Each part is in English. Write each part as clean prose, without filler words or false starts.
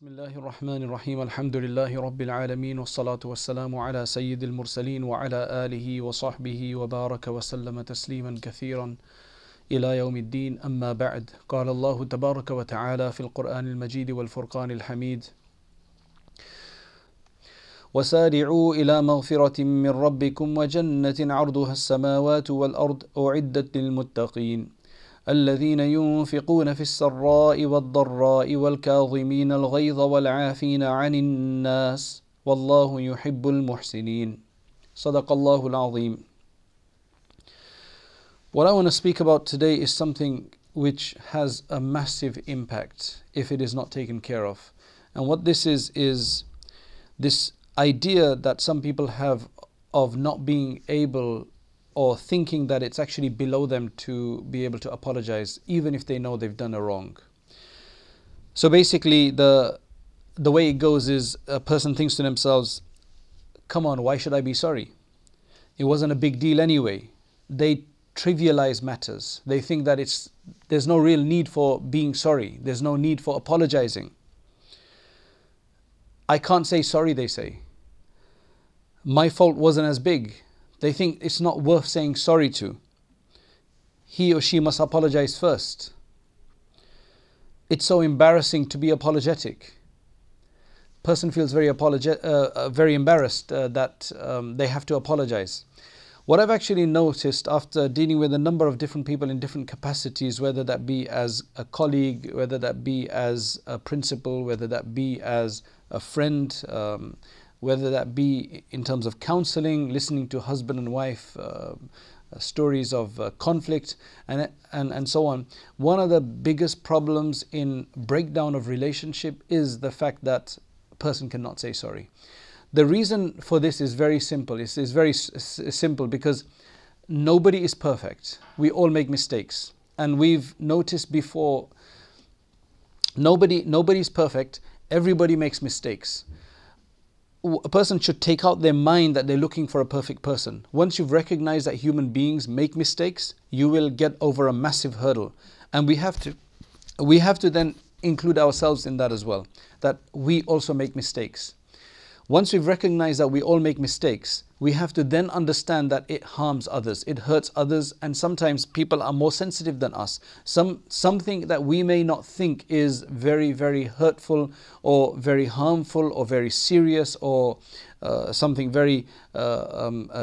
Bismillahirrahmanirrahim. Alhamdulillahi Rabbil Alameen. Wassalatu wassalamu ala Sayyidil Mursaleen wa ala alihi wa sahbihi wa baraka wa sallama tasliman kathiran ila yawmiddin. Amma ba'd. Qala Allahu tabaraka wa ta'ala fil Qur'anil Majid wal Furqanil Hamid. وسارعوا إلى مغفرة من ربكم وجنة عرضها السماوات والأرض أعدت للمتقين الذين ينفقون في السراء والضراء والكاظمين الغيظ والعافين عن الناس والله يحب المحسنين. صدق الله العظيم. What I want to speak about today is something which has a massive impact if it is not taken care of. And what this is this idea that some people have of not being able or thinking that it's actually below them to be able to apologize even if they know they've done a wrong. So basically the way it goes is a person thinks to themselves, come on, why should I be sorry? It wasn't a big deal anyway. They trivialize matters. They think that there's no real need for being sorry. There's no need for apologizing. I can't say sorry, they say. My fault wasn't as big. They think it's not worth saying sorry to. He or she must apologize first. It's so embarrassing to be apologetic. Person feels very embarrassed that they have to apologize. What I've actually noticed after dealing with a number of different people in different capacities, whether that be as a colleague, whether that be as a principal, whether that be as a friend, whether that be in terms of counseling, listening to husband and wife stories of conflict and so on. One of the biggest problems in breakdown of relationship is the fact that a person cannot say sorry. The reason for this is very simple. It's very simple because nobody is perfect. We all make mistakes. And we've noticed before, nobody's perfect. Everybody makes mistakes. A person should take out their mind that they're looking for a perfect person. Once you've recognized that human beings make mistakes, you will get over a massive hurdle. And we have to then include ourselves in that as well, that we also make mistakes. Once we've recognized that we all make mistakes, we have to then understand that it harms others, it hurts others, and sometimes people are more sensitive than us. Something that we may not think is very, very hurtful or very harmful or very serious or something very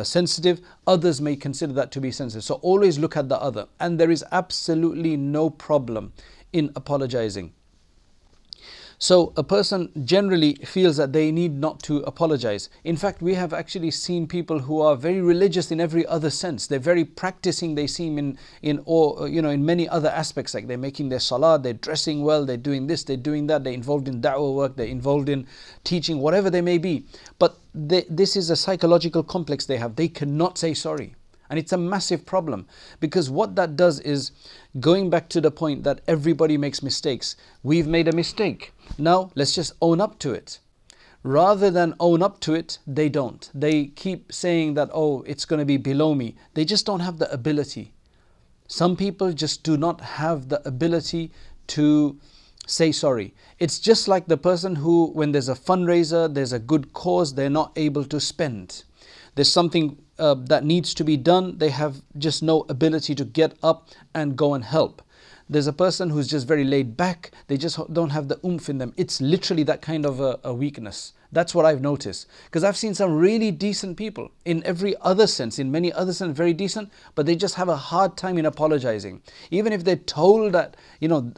sensitive, others may consider that to be sensitive. So always look at the other, and there is absolutely no problem in apologizing. So a person generally feels that they need not to apologize. In fact, we have actually seen people who are very religious in every other sense. They're very practicing, they seem in many other aspects, like they're making their salah, they're dressing well, they're doing this, they're doing that, they're involved in da'wah work, they're involved in teaching, whatever they may be. But this is a psychological complex they have. They cannot say sorry. And it's a massive problem, because what that does is, going back to the point that everybody makes mistakes, we've made a mistake. Now let's just own up to it. Rather than own up to it, they don't. They keep saying that, oh, it's going to be below me. They just don't have the ability. Some people just do not have the ability to say sorry. It's just like the person who, when there's a fundraiser, there's a good cause, they're not able to spend. There's something that needs to be done, they have just no ability to get up and go and help. There's a person who's just very laid back, they just don't have the oomph in them. It's literally that kind of a weakness. That's what I've noticed. Because I've seen some really decent people in every other sense, in many other sense, very decent, but they just have a hard time in apologizing. Even if they're told that,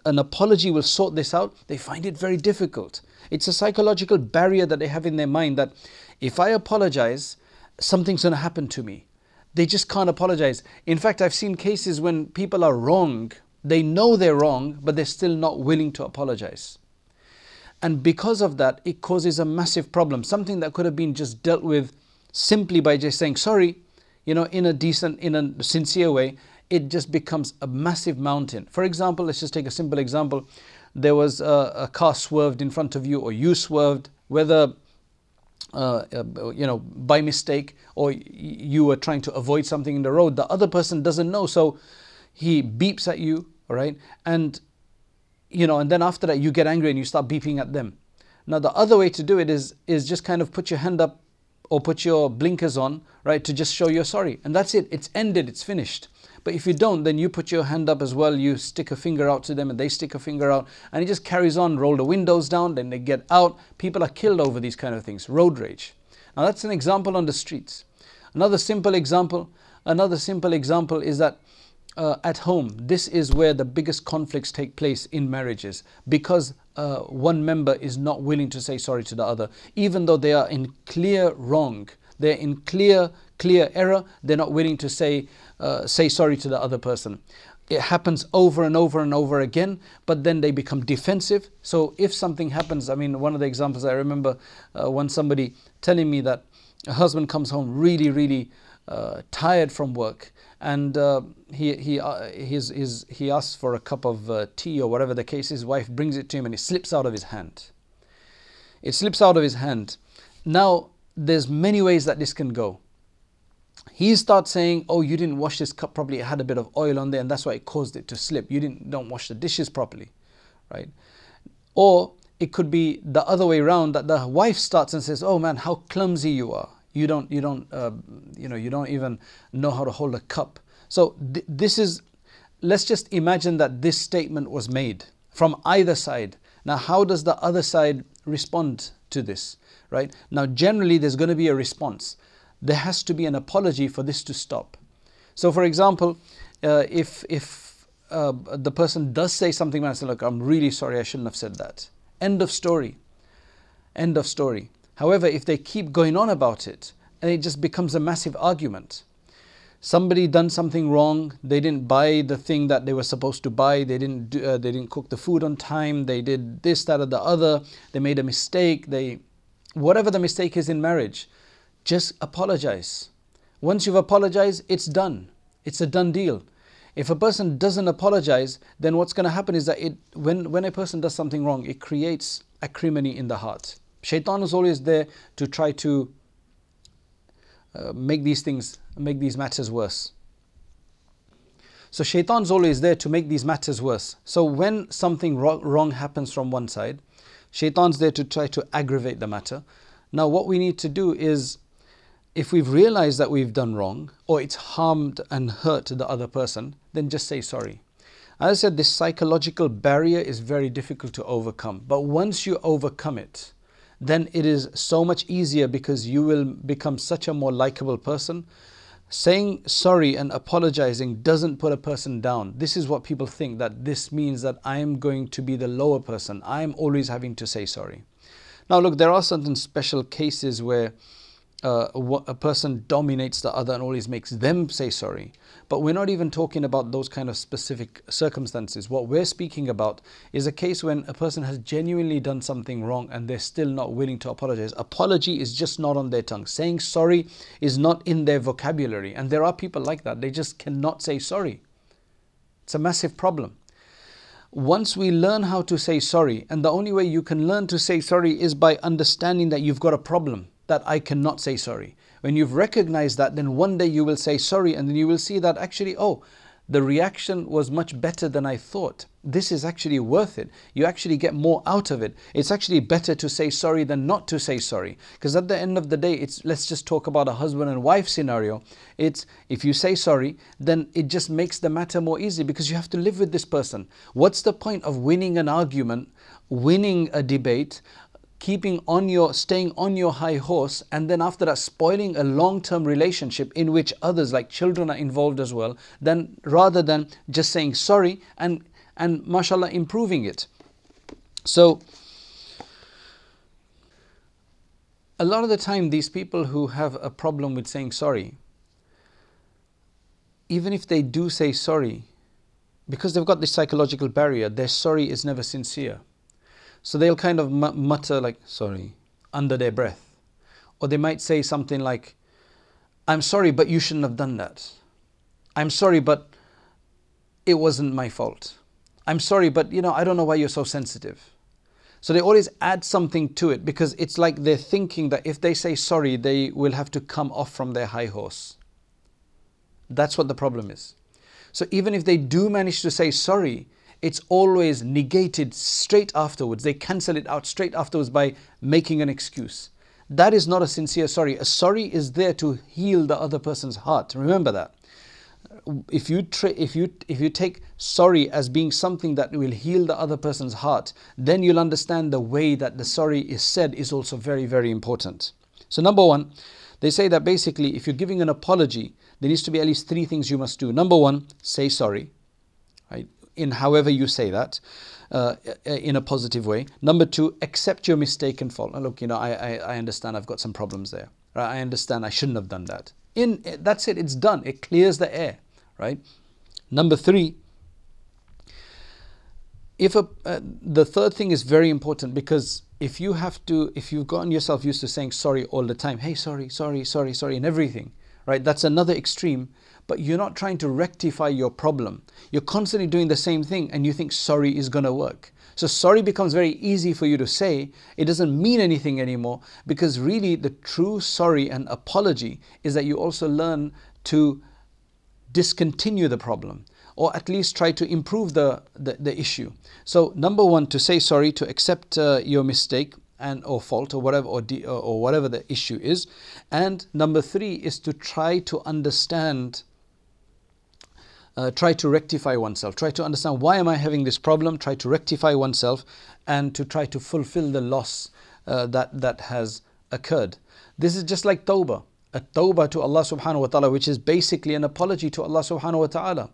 an apology will sort this out, they find it very difficult. It's a psychological barrier that they have in their mind that if I apologize, something's going to happen to me. They just can't apologize. In fact, I've seen cases when people are wrong, they know they're wrong, but they're still not willing to apologize. And because of that, it causes a massive problem. Something that could have been just dealt with simply by just saying sorry, in a decent, in a sincere way, it just becomes a massive mountain. For example, let's just take a simple example. There was a car swerved in front of you, or you swerved, whether by mistake, or you were trying to avoid something in the road. The other person doesn't know, so he beeps at you, all right? And then after that you get angry and you start beeping at them. Now the other way to do it is just kind of put your hand up or put your blinkers on, right, to just show you're sorry. And that's it. It's ended. It's finished. But if you don't, then you put your hand up as well. You stick a finger out to them and they stick a finger out. And it just carries on. Roll the windows down. Then they get out. People are killed over these kind of things. Road rage. Now that's an example on the streets. Another simple example is that at home, this is where the biggest conflicts take place in marriages, because one member is not willing to say sorry to the other, even though they are in clear wrong. They're in clear error. They're not willing to say sorry to the other person. It happens over and over and over again, but then they become defensive. So if something happens, I mean, one of the examples I remember when somebody telling me that a husband comes home really tired from work, and he asks for a cup of tea or whatever the case. His wife brings it to him, and it slips out of his hand. Now there's many ways that this can go. He starts saying, "Oh, you didn't wash this cup properly. It had a bit of oil on there, and that's why it caused it to slip. You don't wash the dishes properly, right?" Or it could be the other way around, that the wife starts and says, "Oh man, how clumsy you are. You don't even know how to hold a cup." So this is, let's just imagine that this statement was made from either side. Now, how does the other side respond to this, right? Now, generally, there's going to be a response. There has to be an apology for this to stop. So, for example, if the person does say something, and I say, "Look, I'm really sorry. I shouldn't have said that." End of story. End of story. However, if they keep going on about it, and it just becomes a massive argument. Somebody done something wrong. They didn't buy the thing that they were supposed to buy. They didn't cook the food on time. They did this, that, or the other. They made a mistake. Whatever the mistake is in marriage, just apologize. Once you've apologized, it's done. It's a done deal. If a person doesn't apologize, then what's going to happen is that when a person does something wrong, it creates acrimony in the heart. Shaitan is always there to try to make these matters worse. So Shaitan is always there to make these matters worse. So when something wrong happens from one side, Shaitan's there to try to aggravate the matter. Now what we need to do is, if we've realized that we've done wrong, or it's harmed and hurt the other person, then just say sorry. As I said, this psychological barrier is very difficult to overcome. But once you overcome it, then it is so much easier, because you will become such a more likable person. Saying sorry and apologizing doesn't put a person down. This is what people think, that this means that I am going to be the lower person. I am always having to say sorry. Now look, there are certain special cases where a person dominates the other and always makes them say sorry. But we're not even talking about those kind of specific circumstances. What we're speaking about is a case when a person has genuinely done something wrong and they're still not willing to apologize. Apology is just not on their tongue. Saying sorry is not in their vocabulary. And there are people like that. They just cannot say sorry. It's a massive problem. Once we learn how to say sorry, and the only way you can learn to say sorry is by understanding that you've got a problem, that I cannot say sorry. When you've recognized that, then one day you will say sorry, and then you will see that actually, oh, the reaction was much better than I thought. This is actually worth it. You actually get more out of it. It's actually better to say sorry than not to say sorry. Because at the end of the day, let's just talk about a husband and wife scenario. It's if you say sorry, then it just makes the matter more easy, because you have to live with this person. What's the point of winning an argument, winning a debate, staying on your high horse, and then after that spoiling a long-term relationship in which others like children are involved as well, then rather than just saying sorry and mashallah improving it? So a lot of the time, these people who have a problem with saying sorry, even if they do say sorry, because they've got this psychological barrier, their sorry is never sincere. So they'll kind of mutter like, sorry, under their breath. Or they might say something like, I'm sorry, but you shouldn't have done that. I'm sorry, but it wasn't my fault. I'm sorry, but I don't know why you're so sensitive. So they always add something to it, because it's like they're thinking that if they say sorry, they will have to come off from their high horse. That's what the problem is. So even if they do manage to say sorry, it's always negated straight afterwards. They cancel it out straight afterwards by making an excuse. That is not a sincere sorry. A sorry is there to heal the other person's heart. Remember that. If you take sorry as being something that will heal the other person's heart, then you'll understand the way that the sorry is said is also very, very important. So number one, they say that basically if you're giving an apology, there needs to be at least three things you must do. Number one, say sorry, right? In however you say that, in a positive way. Number two, accept your mistake and fault. Oh, look, you know, I understand I've got some problems there. Right? I understand I shouldn't have done that. That's it, it's done. It clears the air, right? Number three, the third thing is very important, because if you've gotten yourself used to saying sorry all the time, hey, sorry, sorry, sorry, sorry, and everything, right? That's another extreme, but you're not trying to rectify your problem. You're constantly doing the same thing and you think sorry is going to work. So sorry becomes very easy for you to say. It doesn't mean anything anymore, because really the true sorry and apology is that you also learn to discontinue the problem, or at least try to improve the issue. So number one, to say sorry, to accept your mistake and or fault or whatever, or whatever the issue is. And number three is to try to understand, try to rectify oneself, try to understand why am I having this problem, try to rectify oneself, and to try to fulfill the loss that has occurred. This is just like tawbah, a tawbah to Allah subhanahu wa ta'ala, which is basically an apology to Allah subhanahu wa ta'ala.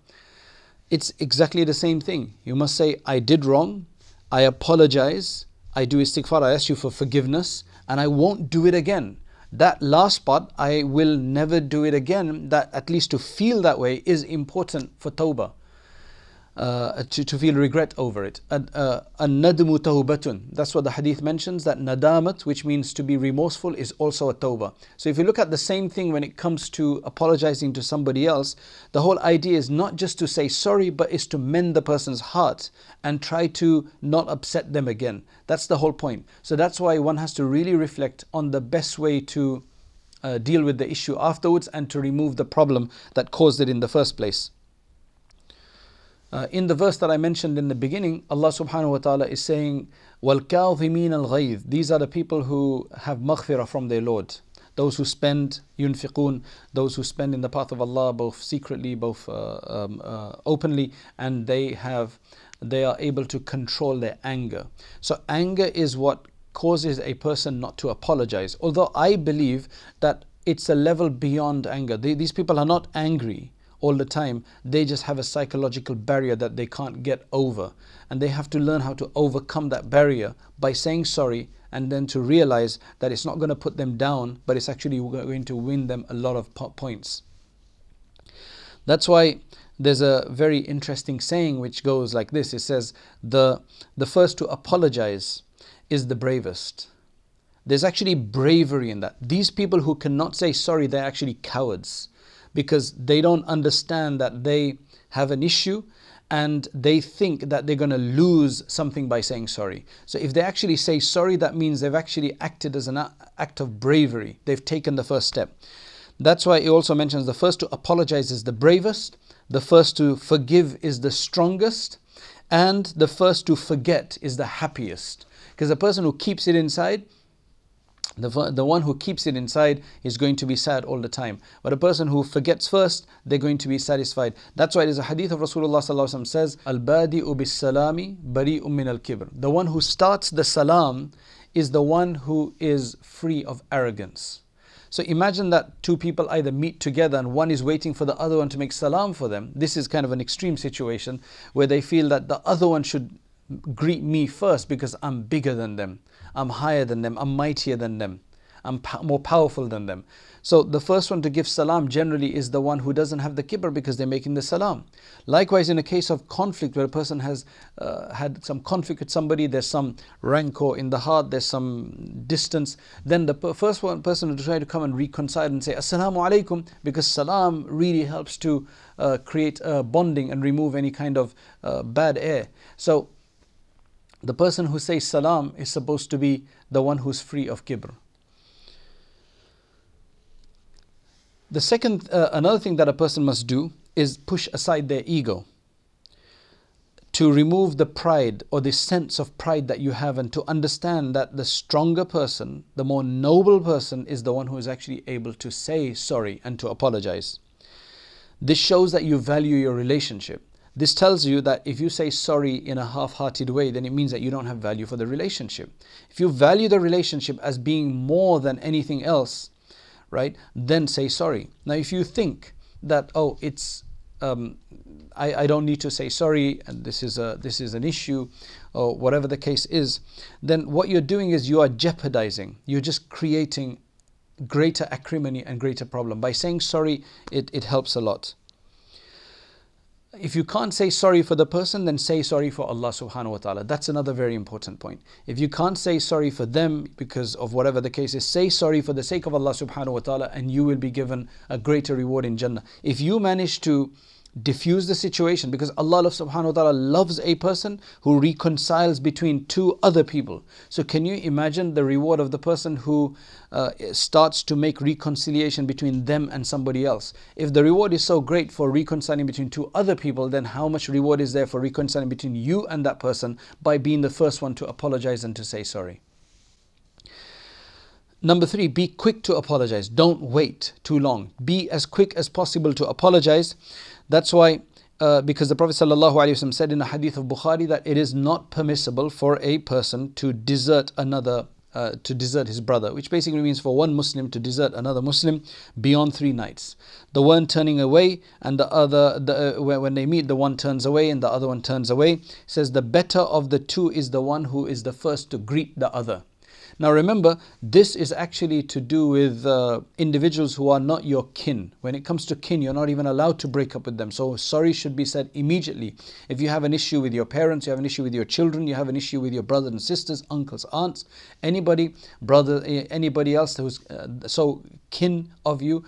It's exactly the same thing. You must say, I did wrong, I apologize, I do istighfar, I ask you for forgiveness, and I won't do it again. That last part, I will never do it again, that at least to feel that way is important for tawbah, to feel regret over it. An-nadmu tawbatun. That's what the hadith mentions, that nadamat, which means to be remorseful, is also a tawbah. So if you look at the same thing when it comes to apologizing to somebody else, the whole idea is not just to say sorry, but is to mend the person's heart and try to not upset them again. That's the whole point. So that's why one has to really reflect on the best way to deal with the issue afterwards and to remove the problem that caused it in the first place. In the verse that I mentioned in the beginning, Allah subhanahu wa ta'ala is saying, وَالْكَاظِمِينَ الْغَيْظِ. These are the people who have maghfirah from their Lord. Those who spend, yunfiqun, those who spend in the path of Allah, both secretly, both openly, and they are able to control their anger. So anger is what causes a person not to apologize. Although I believe that it's a level beyond anger. These people are not angry all the time, they just have a psychological barrier that they can't get over, and they have to learn how to overcome that barrier by saying sorry, and then to realize that it's not going to put them down, but it's actually going to win them a lot of points. That's why there's a very interesting saying which goes like this. It says, the first to apologize is the bravest. There's actually bravery in that. These people who cannot say sorry, they're actually cowards, because they don't understand that they have an issue and they think that they're going to lose something by saying sorry. So if they actually say sorry, that means they've actually acted as an act of bravery. They've taken the first step. That's why it also mentions the first to apologize is the bravest, the first to forgive is the strongest, and the first to forget is the happiest. Because the person who keeps it inside, the one who keeps it inside is going to be sad all the time. But a person who forgets first, they're going to be satisfied. That's why there's a hadith of Rasulullah sallallahu alaihi wasallam says, Al-badi'u bis-salami bari'un min al-kibr. The one who starts the salam is the one who is free of arrogance. So imagine that two people either meet together and one is waiting for the other one to make salam for them. This is kind of an extreme situation where they feel that the other one should greet me first because I'm bigger than them, I'm higher than them, I'm mightier than them, I'm more powerful than them. So the first one to give salam generally is the one who doesn't have the kibr, because they're making the salam. Likewise, in a case of conflict where a person has had some conflict with somebody, there's some rancor in the heart, there's some distance, then the first person will try to come and reconcile and say Assalamu alaikum, because salam really helps to create bonding and remove any kind of bad air. So the person who says salam is supposed to be the one who's free of kibr. The second, another thing that a person must do is push aside their ego. to remove the pride or the sense of pride that you have, and to understand that the stronger person, the more noble person, is the one who is actually able to say sorry and to apologize. This shows that you value your relationship. This tells you that if you say sorry in a half-hearted way, then it means that you don't have value for the relationship. If you value the relationship as being more than anything else, right, then say sorry. Now, if you think that, oh, it's I don't need to say sorry, and this is an issue, or whatever the case is, then what you're doing is you are jeopardizing. You're just creating greater acrimony and greater problem. By saying sorry, it helps a lot. If you can't say sorry for the person, then say sorry for Allah subhanahu wa ta'ala. That's another very important point. If you can't say sorry for them because of whatever the case is, say sorry for the sake of Allah subhanahu wa ta'ala, and you will be given a greater reward in Jannah. If you manage to diffuse the situation, because Allah subhanahu wa ta'ala loves a person who reconciles between two other people. So can you imagine the reward of the person who starts to make reconciliation between them and somebody else? If the reward is so great for reconciling between two other people, then how much reward is there for reconciling between you and that person by being the first one to apologize and to say sorry? Number 3, be quick to apologize. Don't wait too long. Be as quick as possible to apologize. That's why, because the Prophet ﷺ said in the hadith of Bukhari that it is not permissible for a person to desert another, to desert his brother, which basically means for one Muslim to desert another Muslim beyond 3 nights. The one turning away and the other, when they meet, the one turns away and the other one turns away. It says the better of the two is the one who is the first to greet the other. Now remember, this is actually to do with individuals who are not your kin. When it comes to kin, you're not even allowed to break up with them. So sorry should be said immediately. If you have an issue with your parents, you have an issue with your children, you have an issue with your brothers and sisters, uncles, aunts, anybody else who's so kin of you,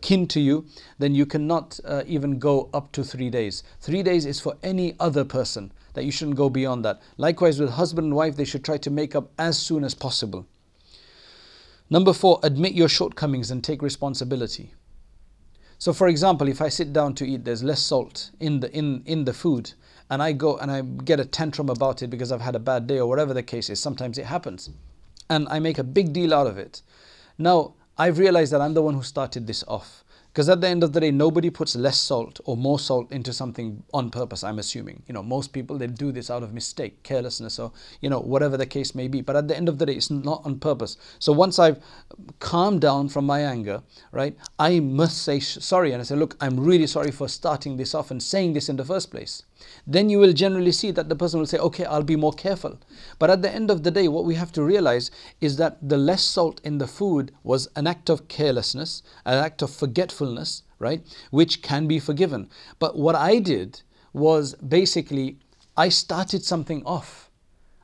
kin to you, then you cannot even go up to 3 days. 3 days is for any other person. That you shouldn't go beyond that. Likewise with husband and wife, they should try to make up as soon as possible. Number 4, admit your shortcomings and take responsibility. So for example, if I sit down to eat, there's less salt in the food, and I go and I get a tantrum about it because I've had a bad day or whatever the case is. Sometimes it happens, and I make a big deal out of it. Now I've realized that I'm the one who started this off. Because at the end of the day, nobody puts less salt or more salt into something on purpose, I'm assuming. You know, most people, they do this out of mistake, carelessness, or, you know, whatever the case may be. But at the end of the day, it's not on purpose. So once I've calmed down from my anger, right, I must say sorry. And I say, look, I'm really sorry for starting this off and saying this in the first place. Then you will generally see that the person will say, okay, I'll be more careful. But at the end of the day, what we have to realize is that the less salt in the food was an act of carelessness, an act of forgetfulness, right, which can be forgiven. But what I did was basically, I started something off.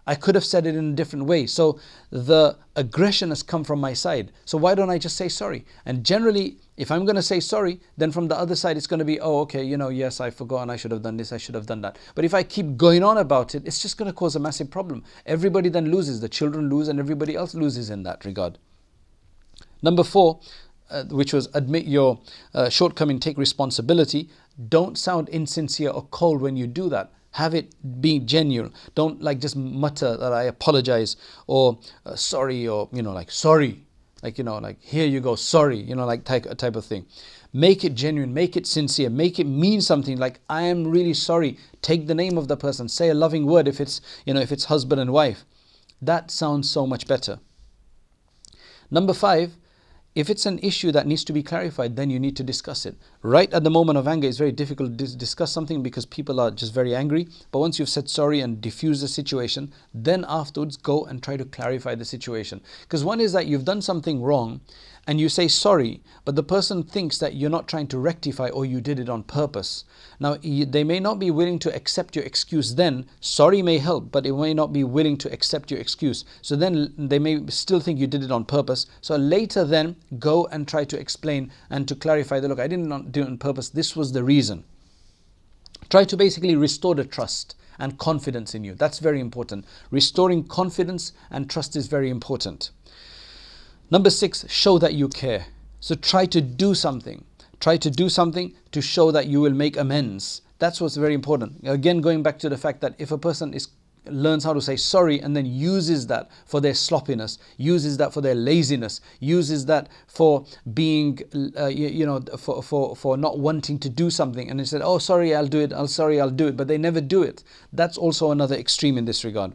I could have said it in a different way. So the aggression has come from my side. So why don't I just say sorry? And generally, if I'm going to say sorry, then from the other side, it's going to be, oh, okay, you know, yes, I forgot and I should have done this, I should have done that. But if I keep going on about it, it's just going to cause a massive problem. Everybody then loses. The children lose and everybody else loses in that regard. Number 4, which was admit your shortcoming, take responsibility. Don't sound insincere or cold when you do that. Have it be genuine. Don't like just mutter that I apologize or sorry, or, you know, like sorry, like, you know, like here you go, sorry, you know, like type of thing. Make it genuine, make it sincere, make it mean something. Like, I am really sorry. Take the name of the person, say a loving word if it's, you know, if it's husband and wife. That sounds so much better. Number 5, if it's an issue that needs to be clarified, then you need to discuss it. Right at the moment of anger, it's very difficult to discuss something because people are just very angry. But once you've said sorry and diffused the situation, then afterwards go and try to clarify the situation. Because one is that you've done something wrong and you say sorry, but the person thinks that you're not trying to rectify or you did it on purpose. Now, they may not be willing to accept your excuse then. Sorry may help, but it may not be willing to accept your excuse. So then they may still think you did it on purpose. So later then, go and try to explain and to clarify that, look, I did not do it on purpose. This was the reason. Try to basically restore the trust and confidence in you. That's very important. Restoring confidence and trust is very important. Number 6, show that you care. So try to do something. Try to do something to show that you will make amends. That's what's very important. Again, going back to the fact that if a person learns how to say sorry and then uses that for their sloppiness, uses that for their laziness, uses that for being, for not wanting to do something, and they said, oh, sorry, I'll do it, I'm sorry, I'll do it, but they never do it. That's also another extreme in this regard.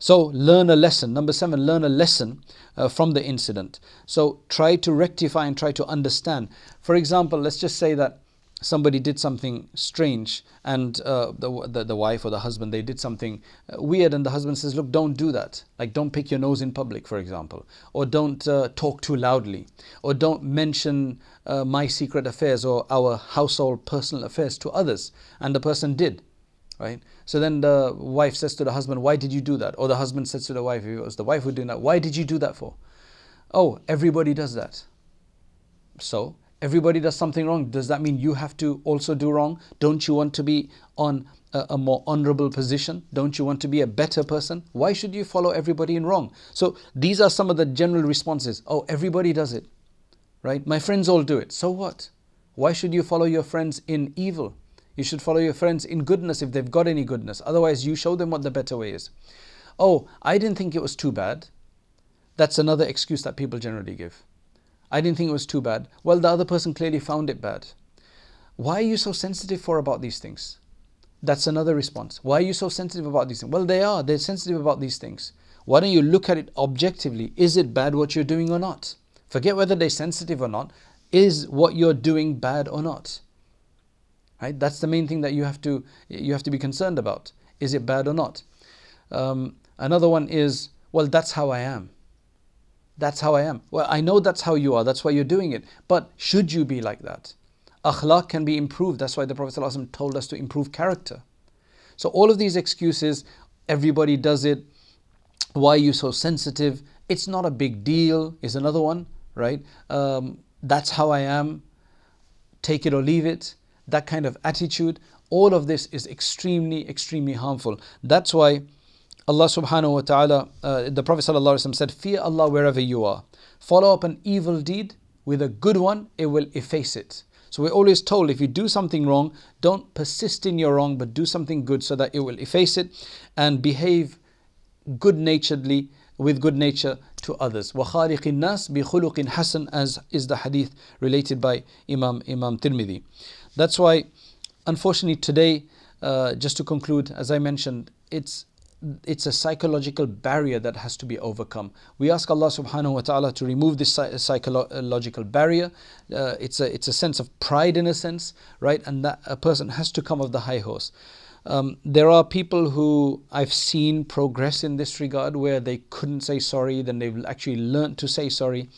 So learn a lesson. Number 7, learn a lesson from the incident. So try to rectify and try to understand. For example, let's just say that somebody did something strange, and the wife or the husband, they did something weird, and the husband says, look, don't do that. Like, don't pick your nose in public, for example, or don't talk too loudly, or don't mention my secret affairs or our household personal affairs to others. And the person did, right? So then the wife says to the husband, why did you do that? Or the husband says to the wife, it was the wife who did that, why did you do that for? Oh, everybody does that. So everybody does something wrong. Does that mean you have to also do wrong? Don't you want to be on a more honorable position? Don't you want to be a better person? Why should you follow everybody in wrong? So these are some of the general responses. Oh, everybody does it, right? My friends all do it. So what? Why should you follow your friends in evil? You should follow your friends in goodness if they've got any goodness. Otherwise, you show them what the better way is. Oh, I didn't think it was too bad. That's another excuse that people generally give. I didn't think it was too bad. Well, the other person clearly found it bad. Why are you so sensitive about these things? That's another response. Why are you so sensitive about these things? Well, they are. They're sensitive about these things. Why don't you look at it objectively? Is it bad what you're doing or not? Forget whether they're sensitive or not. Is what you're doing bad or not? Right? That's the main thing that you have to be concerned about. Is it bad or not? Another one is, well, that's how I am. That's how I am. Well, I know that's how you are. That's why you're doing it. But should you be like that? Akhlaq can be improved. That's why the Prophet ﷺ told us to improve character. So all of these excuses, everybody does it, why are you so sensitive? It's not a big deal is another one, right? That's how I am. Take it or leave it. That kind of attitude. All of this is extremely, extremely harmful. That's why Allah subhanahu wa ta'ala, the Prophet sallallahu alayhi wa sallam said, fear Allah wherever you are. Follow up an evil deed with a good one, it will efface it. So we're always told if you do something wrong, don't persist in your wrong, but do something good so that it will efface it, and behave good-naturedly with good nature to others. وَخَالِقِ النَّاسِ بِخُلُقٍ حَسَنٍ, as is the hadith related by Imam Tirmidhi. That's why, unfortunately today, just to conclude, as I mentioned, it's a psychological barrier that has to be overcome. We ask Allah subhanahu wa ta'ala to remove this psychological barrier. It's a sense of pride, in a sense, right? And that a person has to come off the high horse. There are people who I've seen progress in this regard, where they couldn't say sorry, then they've actually learned to say sorry.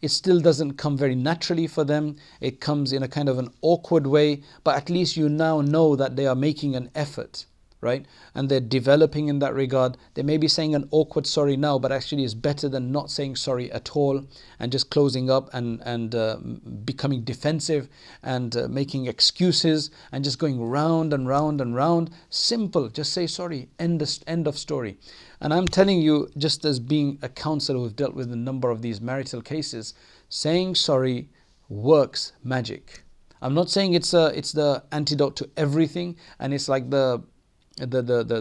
It still doesn't come very naturally for them. It comes in a kind of an awkward way, but at least you now know that they are making an effort, right? And they're developing in that regard. They may be saying an awkward sorry now, but actually it's better than not saying sorry at all and just closing up and becoming defensive and making excuses and just going round and round and round. Simple, just say sorry, end of story. And I'm telling you, just as being a counselor who've dealt with a number of these marital cases, saying sorry works magic. I'm not saying it's the antidote to everything, and it's like the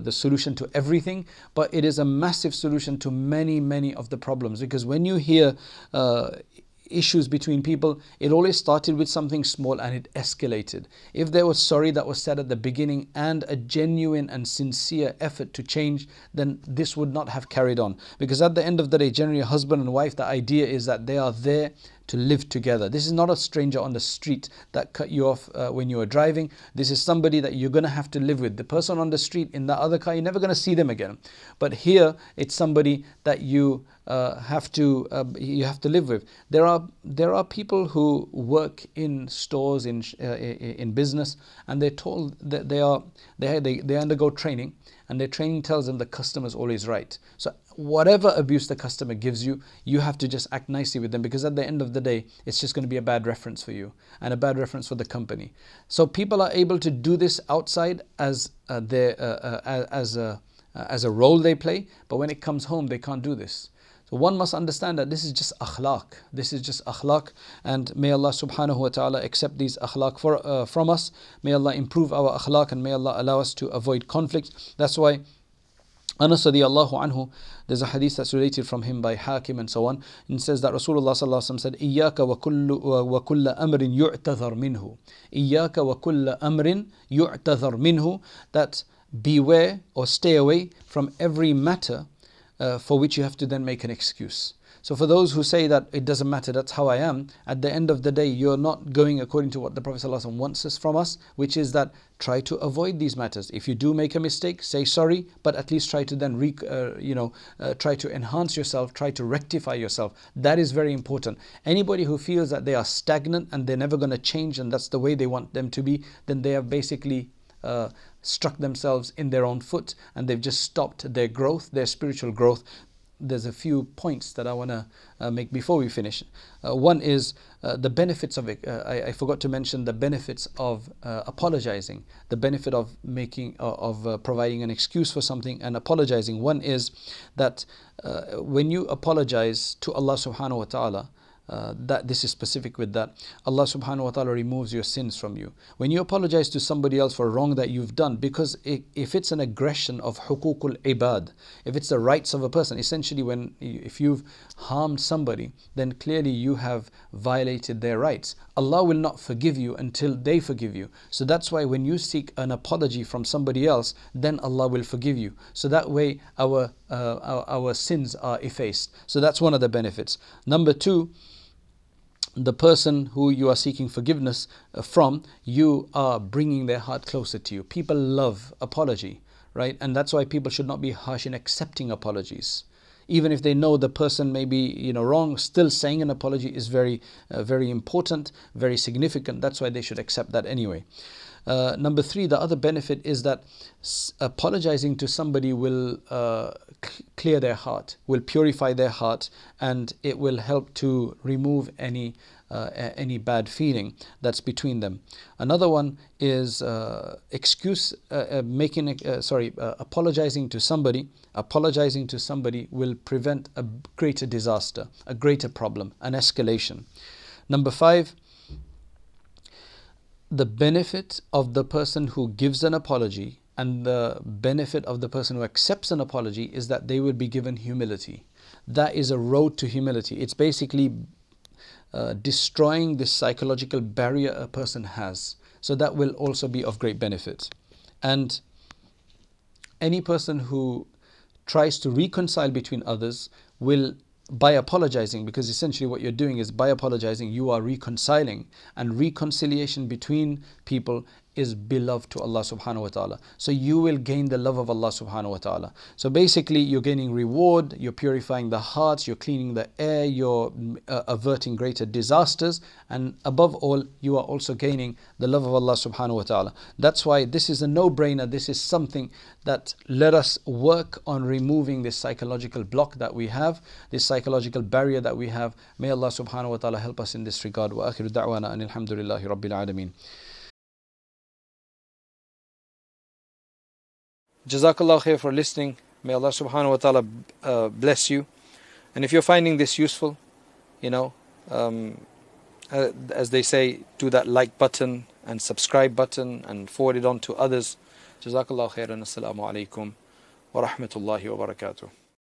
solution to everything, but it is a massive solution to many of the problems, because when you hear issues between people, it always started with something small and it escalated. If there was sorry that was said at the beginning and a genuine and sincere effort to change, then this would not have carried on, because at the end of the day, generally husband and wife, the idea is that they are there to live together. This is not a stranger on the street that cut you off when you were driving. This is somebody that you're going to have to live with. The person on the street in the other car, you're never going to see them again. But here, it's somebody that you have to live with. There are people who work in stores, in business, and they're told that they undergo training, and their training tells them the customer's always right. So whatever abuse the customer gives you, you have to just act nicely with them, because at the end of the day, it's just going to be a bad reference for you and a bad reference for the company. So people are able to do this outside as a role they play, but when it comes home, they can't do this. So one must understand that this is just akhlaq. This is just akhlaq, and may Allah subhanahu wa ta'ala accept these akhlaq from us. May Allah improve our akhlaq, and may Allah allow us to avoid conflict. That's why Anas radiallahu anhu, there's a hadith that's related from him by Hakim and so on, and says that Rasulullah sallallahu alaihi wasallam said, "Iyaka wa kulla amrin yu'tadhar minhu." Iyaka wa kulla amrin yu'tadhar minhu. That beware or stay away from every matter for which you have to then make an excuse. So for those who say that it doesn't matter, that's how I am, at the end of the day, you're not going according to what the Prophet ﷺ wants us from us, which is that try to avoid these matters. If you do make a mistake, say sorry, but at least try to then, try to enhance yourself, try to rectify yourself. That is very important. Anybody who feels that they are stagnant and they're never going to change and that's the way they want them to be, then they have basically struck themselves in their own foot and they've just stopped their growth, their spiritual growth. There's a few points that I want to make before we finish. One is the benefits of it. I forgot to mention the benefits of apologizing, the benefit of providing an excuse for something and apologizing. One is that when you apologize to Allah subhanahu wa ta'ala, that this is specific with that, Allah subhanahu wa ta'ala removes your sins from you. When you apologize to somebody else for a wrong that you've done, because if it's an aggression of hukukul ibad, if it's the rights of a person, essentially if you've harmed somebody, then clearly you have violated their rights. Allah will not forgive you until they forgive you. So that's why when you seek an apology from somebody else, then Allah will forgive you. So that way our sins are effaced. So that's one of the benefits. Number two, the person who you are seeking forgiveness from, you are bringing their heart closer to you. People love apology, right? And that's why people should not be harsh in accepting apologies. Even if they know the person may be wrong, still saying an apology is very important, very significant. That's why they should accept that anyway. Number three, the other benefit is that apologizing to somebody will clear their heart, will purify their heart, and it will help to remove any bad feeling that's between them. Another one is apologizing to somebody will prevent a greater disaster, a greater problem, an escalation. Number five, the benefit of the person who gives an apology and the benefit of the person who accepts an apology is that they will be given humility. That is a road to humility. It's basically destroying this psychological barrier a person has. So that will also be of great benefit. And any person who tries to reconcile between others will, by apologizing, because essentially what you're doing is by apologizing you are reconciling, and reconciliation between people is beloved to Allah subhanahu wa ta'ala. So you will gain the love of Allah subhanahu wa ta'ala. So basically you're gaining reward, you're purifying the hearts, you're cleaning the air, you're averting greater disasters, and above all you are also gaining the love of Allah subhanahu wa ta'ala. That's why this is a no-brainer. This is something that let us work on removing this psychological block that we have, this psychological barrier that we have. May Allah subhanahu wa ta'ala help us in this regard. Wa akhiru da'wana anil hamdulillahi rabbil alameen. Jazakallah khair for listening. May Allah subhanahu wa ta'ala bless you. And if you're finding this useful, as they say, do that like button and subscribe button and forward it on to others. Jazakallah khair and assalamu alaikum wa rahmatullahi wa barakatuh.